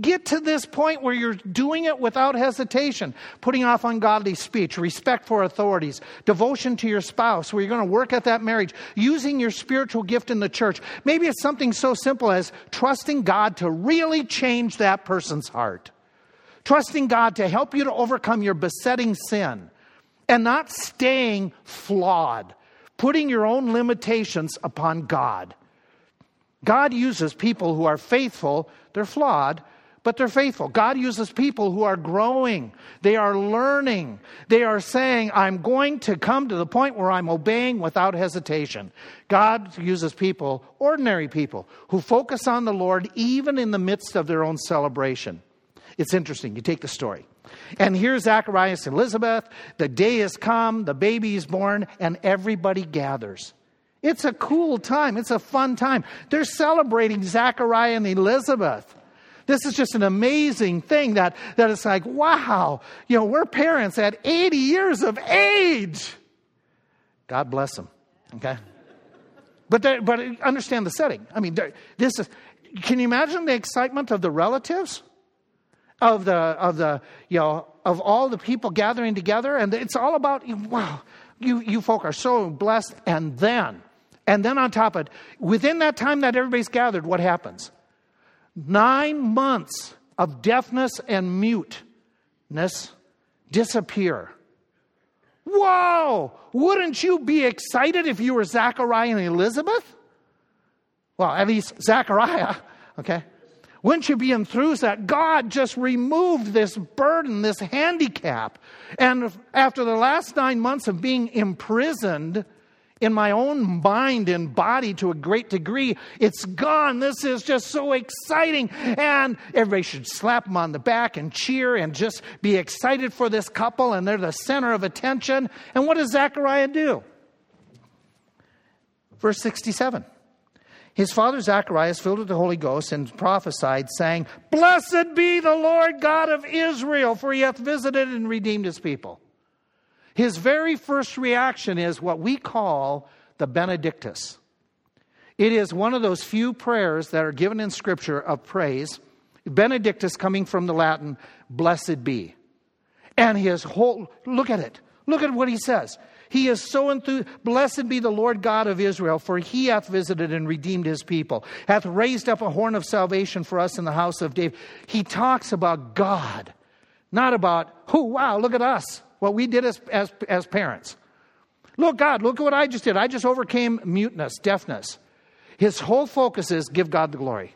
Get to this point where you're doing it without hesitation, putting off ungodly speech, respect for authorities, devotion to your spouse, where you're going to work at that marriage, using your spiritual gift in the church. Maybe it's something so simple as trusting God to really change that person's heart, trusting God to help you to overcome your besetting sin, and not staying flawed, putting your own limitations upon God. God uses people who are faithful. They're flawed, but they're faithful. God uses people who are growing. They are learning. They are saying, I'm going to come to the point where I'm obeying without hesitation. God uses people, ordinary people, who focus on the Lord even in the midst of their own celebration. It's interesting. You take the story. And here's Zacharias and Elizabeth. The day has come. The baby is born. And everybody gathers. It's a cool time. It's a fun time. They're celebrating Zachariah and Elizabeth. This is just an amazing thing that it's like, wow, we're parents at 80 years of age. God bless them, okay? But understand the setting. I mean, this is, can you imagine the excitement of the relatives? Of all the people gathering together, and it's all about, wow, you folk are so blessed. And then on top of it, within that time that everybody's gathered, what happens? 9 months of deafness and muteness disappear. Whoa! Wouldn't you be excited if you were Zachariah and Elizabeth? Well, at least Zachariah, okay? Wouldn't you be enthused that God just removed this burden, this handicap? And after the last 9 months of being imprisoned in my own mind and body to a great degree, it's gone. This is just so exciting. And everybody should slap them on the back and cheer and just be excited for this couple. And they're the center of attention. And what does Zechariah do? Verse 67. His father Zacharias, filled with the Holy Ghost, and prophesied, saying, Blessed be the Lord God of Israel, for he hath visited and redeemed his people. His very first reaction is what we call the Benedictus. It is one of those few prayers that are given in Scripture of praise. Benedictus coming from the Latin, blessed be. And his whole, look at it. Look at what he says. He is so enthused. Blessed be the Lord God of Israel, for he hath visited and redeemed his people, hath raised up a horn of salvation for us in the house of David. He talks about God, not about, oh, wow, look at us, what we did as parents. Look, God, look at what I just did. I just overcame muteness, deafness. His whole focus is give God the glory.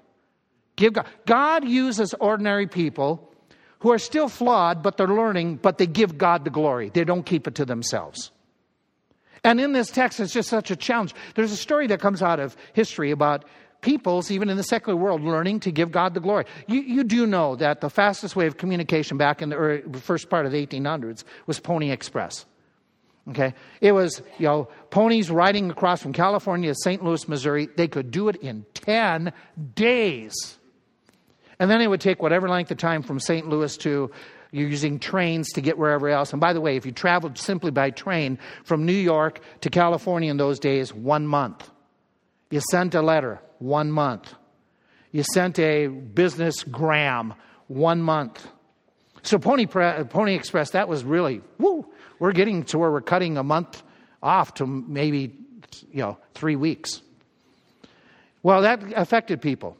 Give God. God uses ordinary people who are still flawed, but they're learning, but they give God the glory. They don't keep it to themselves. And in this text, it's just such a challenge. There's a story that comes out of history about peoples, even in the secular world, learning to give God the glory. You do know that the fastest way of communication back in the first part of the 1800s was Pony Express. Okay? It was, ponies riding across from California to St. Louis, Missouri. They could do it in 10 days. And then it would take whatever length of time from St. Louis to... You're using trains to get wherever else. And by the way, if you traveled simply by train from New York to California in those days, 1 month. You sent a letter, 1 month. You sent a business gram, 1 month. So Pony Express, that was really, woo, we're getting to where we're cutting a month off to maybe, 3 weeks. Well, that affected people.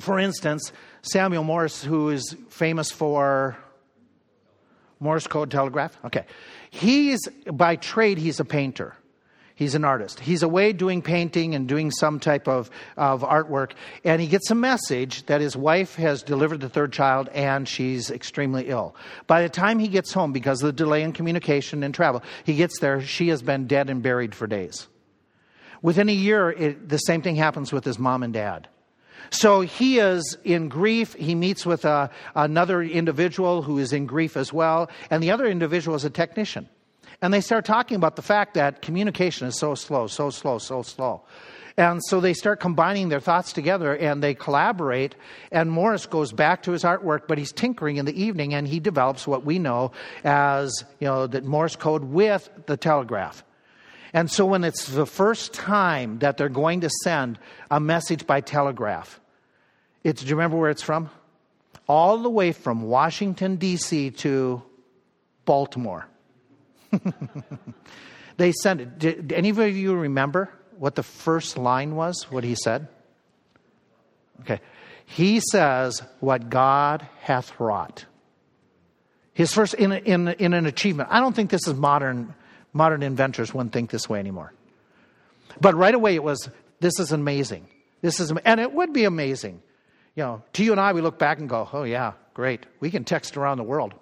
For instance, Samuel Morse, who is famous for... Morse code telegraph? Okay. He's, by trade, he's a painter. He's an artist. He's away doing painting and doing some type of artwork. And he gets a message that his wife has delivered the third child and she's extremely ill. By the time he gets home, because of the delay in communication and travel, he gets there, she has been dead and buried for days. Within a year, the same thing happens with his mom and dad. So he is in grief. He meets with another individual who is in grief as well. And the other individual is a technician. And they start talking about the fact that communication is so slow. And so they start combining their thoughts together and they collaborate. And Morris goes back to his artwork, but he's tinkering in the evening and he develops what we know as, the Morse code with the telegraph. And so when it's the first time that they're going to send a message by telegraph, do you remember where it's from? All the way from Washington, D.C. to Baltimore. They sent it. Did any of you remember what the first line was, what he said? Okay. He says, what God hath wrought. His first, in an achievement. I don't think this is modern inventors wouldn't think this way anymore. But right away it was, this is amazing. And it would be amazing. To you and I, we look back and go, oh yeah, great. We can text around the world.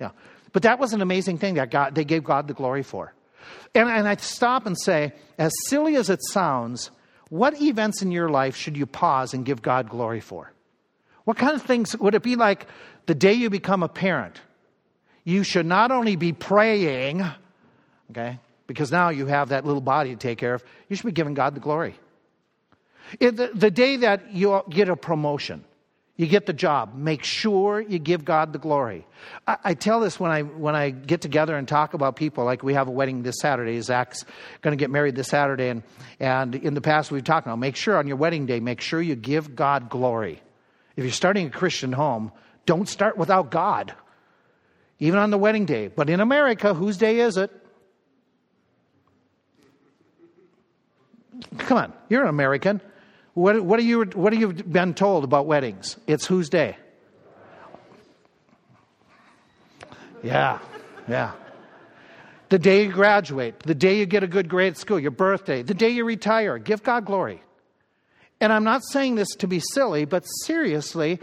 Yeah. But that was an amazing thing that they gave God the glory for. And I stop and say, as silly as it sounds, what events in your life should you pause and give God glory for? What kind of things would it be like the day you become a parent? You should not only be praying, okay, because now you have that little body to take care of. You should be giving God the glory. The day that you get a promotion, you get the job, make sure you give God the glory. I tell this when I get together and talk about people, like we have a wedding this Saturday. Zach's going to get married this Saturday. And in the past we've talked about, make sure on your wedding day, make sure you give God glory. If you're starting a Christian home, don't start without God, even on the wedding day. But in America, whose day is it? Come on, you're an American. What have you been told about weddings? It's whose day? Yeah. The day you graduate, the day you get a good grade at school, your birthday, the day you retire, give God glory. And I'm not saying this to be silly, but seriously,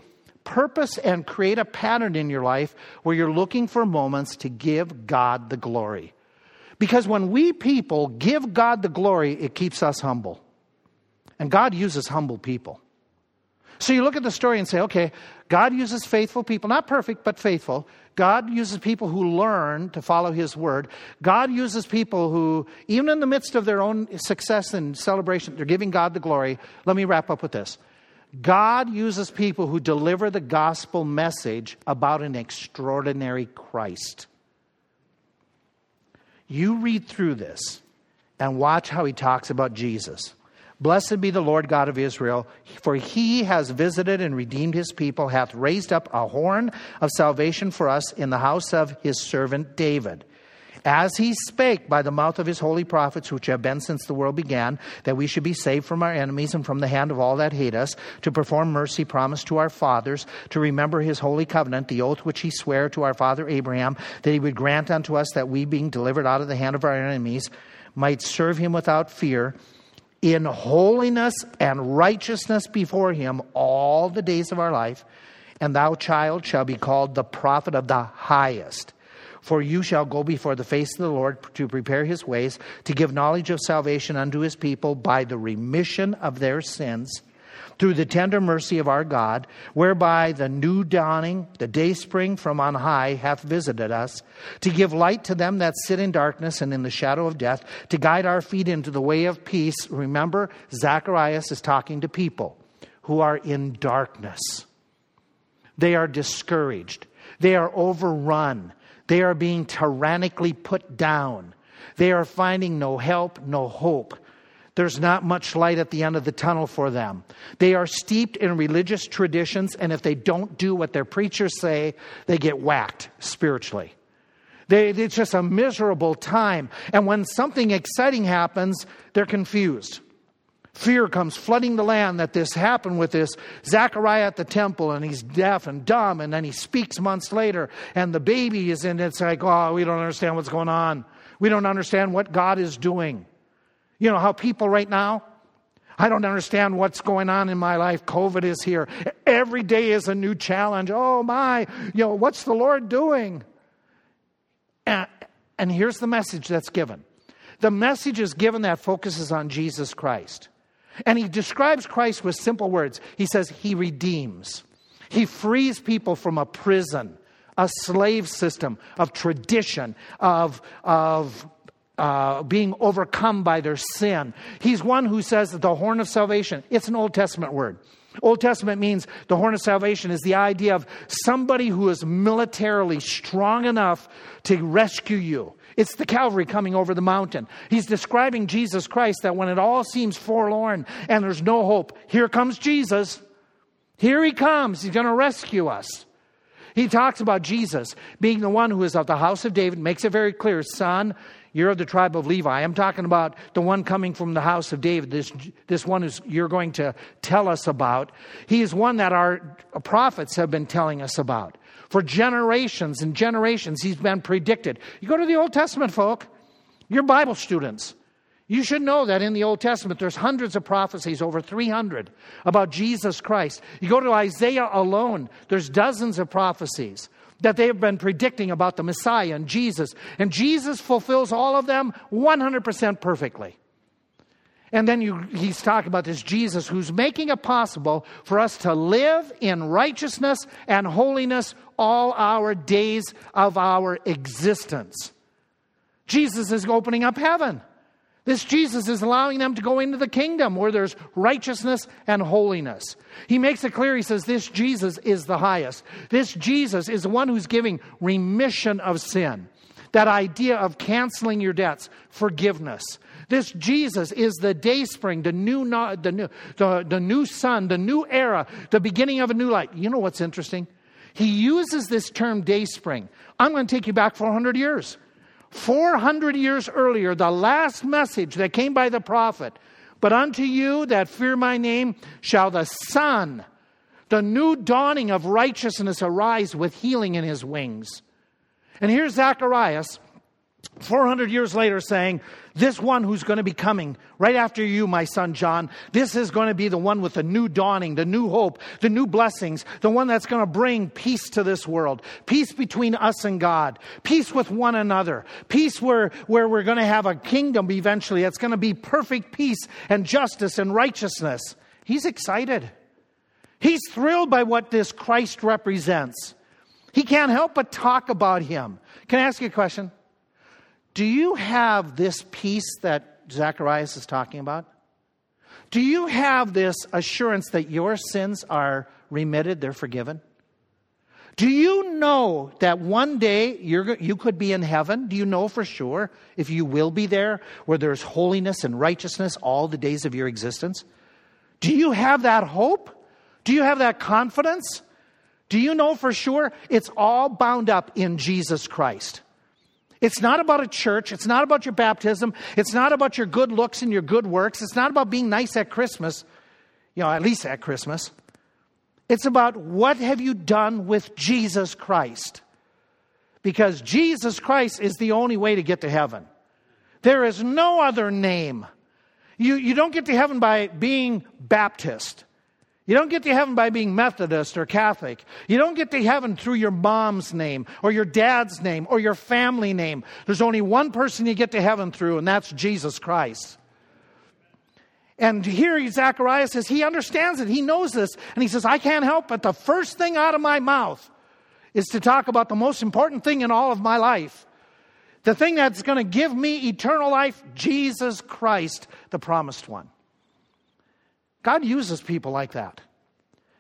purpose and create a pattern in your life where you're looking for moments to give God the glory. Because when we people give God the glory, it keeps us humble. And God uses humble people. So you look at the story and say, okay, God uses faithful people, not perfect, but faithful. God uses people who learn to follow his word. God uses people who, even in the midst of their own success and celebration, they're giving God the glory. Let me wrap up with this. God uses people who deliver the gospel message about an extraordinary Christ. You read through this and watch how he talks about Jesus. Blessed be the Lord God of Israel, for he has visited and redeemed his people, hath raised up a horn of salvation for us in the house of his servant David. As he spake by the mouth of his holy prophets, which have been since the world began, that we should be saved from our enemies and from the hand of all that hate us, to perform mercy promised to our fathers, to remember his holy covenant, the oath which he sware to our father Abraham, that he would grant unto us that we, being delivered out of the hand of our enemies, might serve him without fear, in holiness and righteousness before him all the days of our life. And thou, child, shall be called the prophet of the highest. For you shall go before the face of the Lord to prepare his ways, to give knowledge of salvation unto his people by the remission of their sins, through the tender mercy of our God, whereby the new dawning, the day spring from on high, hath visited us, to give light to them that sit in darkness and in the shadow of death, to guide our feet into the way of peace. Remember, Zacharias is talking to people who are in darkness. They are discouraged. They are overrun. They are being tyrannically put down. They are finding no help, no hope. There's not much light at the end of the tunnel for them. They are steeped in religious traditions, and if they don't do what their preachers say, they get whacked spiritually. It's just a miserable time. And when something exciting happens, they're confused. Fear comes flooding the land that this happened with this Zechariah at the temple, and he's deaf and dumb, and then he speaks months later, and the baby is in. It's like, oh, we don't understand what's going on. We don't understand what God is doing. You know how people right now, I don't understand what's going on in my life. COVID is here. Every day is a new challenge. Oh my, you know, what's the Lord doing? And here's the message that's given. The message is given that focuses on Jesus Christ. And he describes Christ with simple words. He says he redeems. He frees people from a prison, a slave system of tradition, of being overcome by their sin. He's one who says that the horn of salvation, it's an Old Testament word. Old Testament means the horn of salvation is the idea of somebody who is militarily strong enough to rescue you. It's the Calvary coming over the mountain. He's describing Jesus Christ that when it all seems forlorn and there's no hope, here comes Jesus. Here he comes. He's going to rescue us. He talks about Jesus being the one who is of the house of David, makes it very clear, son, you're of the tribe of Levi. I'm talking about the one coming from the house of David, this one who's you're going to tell us about. He is one that our prophets have been telling us about. For generations and generations, he's been predicted. You go to the Old Testament, folk, you're Bible students. You should know that in the Old Testament, there's hundreds of prophecies, over 300, about Jesus Christ. You go to Isaiah alone, there's dozens of prophecies that they have been predicting about the Messiah and Jesus. And Jesus fulfills all of them 100% perfectly. And then he's talking about this Jesus who's making it possible for us to live in righteousness and holiness all our days of our existence. Jesus is opening up heaven. This Jesus is allowing them to go into the kingdom where there's righteousness and holiness. He makes it clear. He says, this Jesus is the highest. This Jesus is the one who's giving remission of sin. That idea of canceling your debts, forgiveness. This Jesus is the day spring, the new sun, the new era, the beginning of a new life. You know what's interesting? He uses this term day spring. I'm going to take you back 400 years. 400 years earlier, the last message that came by the prophet, but unto you that fear my name shall the sun, the new dawning of righteousness arise with healing in his wings. And here's Zacharias 400 years later saying, this one who's going to be coming right after you, my son John, this is going to be the one with the new dawning, the new hope, the new blessings, the one that's going to bring peace to this world, peace between us and God, peace with one another, peace where we're going to have a kingdom eventually that's going to be perfect peace and justice and righteousness. He's excited. He's thrilled by what this Christ represents. He can't help but talk about him. Can I ask you a question? Do you have this peace that Zacharias is talking about? Do you have this assurance that your sins are remitted, they're forgiven? Do you know that one day you could be in heaven? Do you know for sure if you will be there where there's holiness and righteousness all the days of your existence? Do you have that hope? Do you have that confidence? Do you know for sure? It's all bound up in Jesus Christ. It's not about a church. It's not about your baptism. It's not about your good looks and your good works. It's not about being nice at Christmas, you know, at least at Christmas. It's about what have you done with Jesus Christ? Because Jesus Christ is the only way to get to heaven. There is no other name. You don't get to heaven by being Baptist. You don't get to heaven by being Methodist or Catholic. You don't get to heaven through your mom's name or your dad's name or your family name. There's only one person you get to heaven through, and that's Jesus Christ. And here Zacharias says, he understands it. He knows this. And he says, I can't help but the first thing out of my mouth is to talk about the most important thing in all of my life. The thing that's going to give me eternal life, Jesus Christ, the promised one. God uses people like that.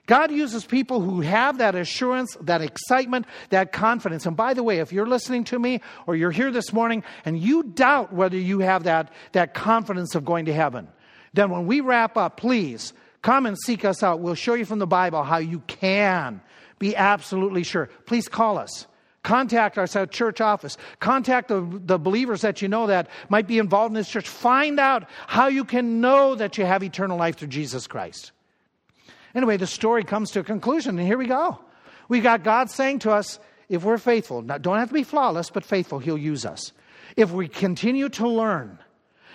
God uses people who have that assurance, that excitement, that confidence. And by the way, if you're listening to me or you're here this morning and you doubt whether you have that confidence of going to heaven, then when we wrap up, please come and seek us out. We'll show you from the Bible how you can be absolutely sure. Please call us. Contact our church office. Contact the believers that you know that might be involved in this church. Find out how you can know that you have eternal life through Jesus Christ. Anyway, the story comes to a conclusion, and here we go. We got God saying to us, if we're faithful, don't have to be flawless, but faithful, he'll use us. If we continue to learn,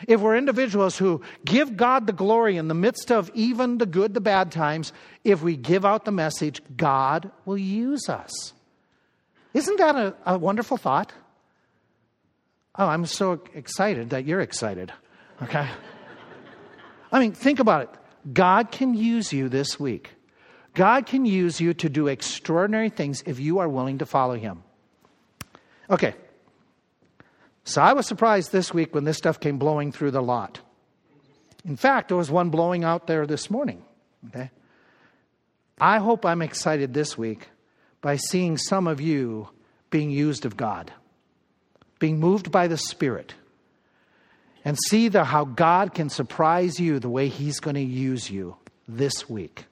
If we're individuals who give God the glory in the midst of even the good, the bad times, if we give out the message, God will use us. Isn't that a wonderful thought? Oh, I'm so excited that you're excited. Okay? I mean, think about it. God can use you this week. God can use you to do extraordinary things if you are willing to follow Him. Okay. So I was surprised this week when this stuff came blowing through the lot. In fact, there was one blowing out there this morning. Okay, I hope I'm excited this week by seeing some of you being used of God, being moved by the Spirit, and see how God can surprise you the way He's going to use you this week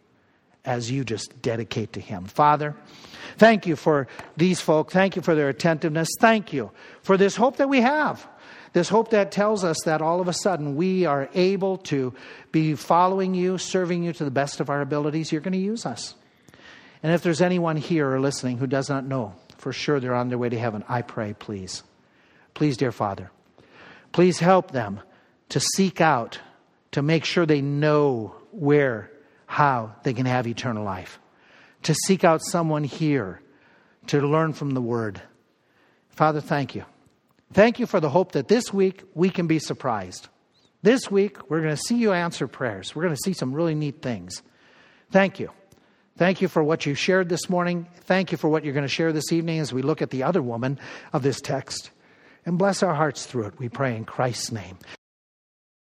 as you just dedicate to Him. Father, thank you for these folk. Thank you for their attentiveness. Thank you for this hope that we have. This hope that tells us that all of a sudden we are able to be following you, serving you to the best of our abilities. You're going to use us. And if there's anyone here or listening who does not know for sure they're on their way to heaven, I pray, please. Please, dear Father, please help them to seek out, to make sure they know where, how they can have eternal life. To seek out someone here to learn from the Word. Father, thank you. Thank you for the hope that this week we can be surprised. This week, we're going to see you answer prayers. We're going to see some really neat things. Thank you. Thank you for what you shared this morning. Thank you for what you're going to share this evening as we look at the other woman of this text. And bless our hearts through it, we pray in Christ's name.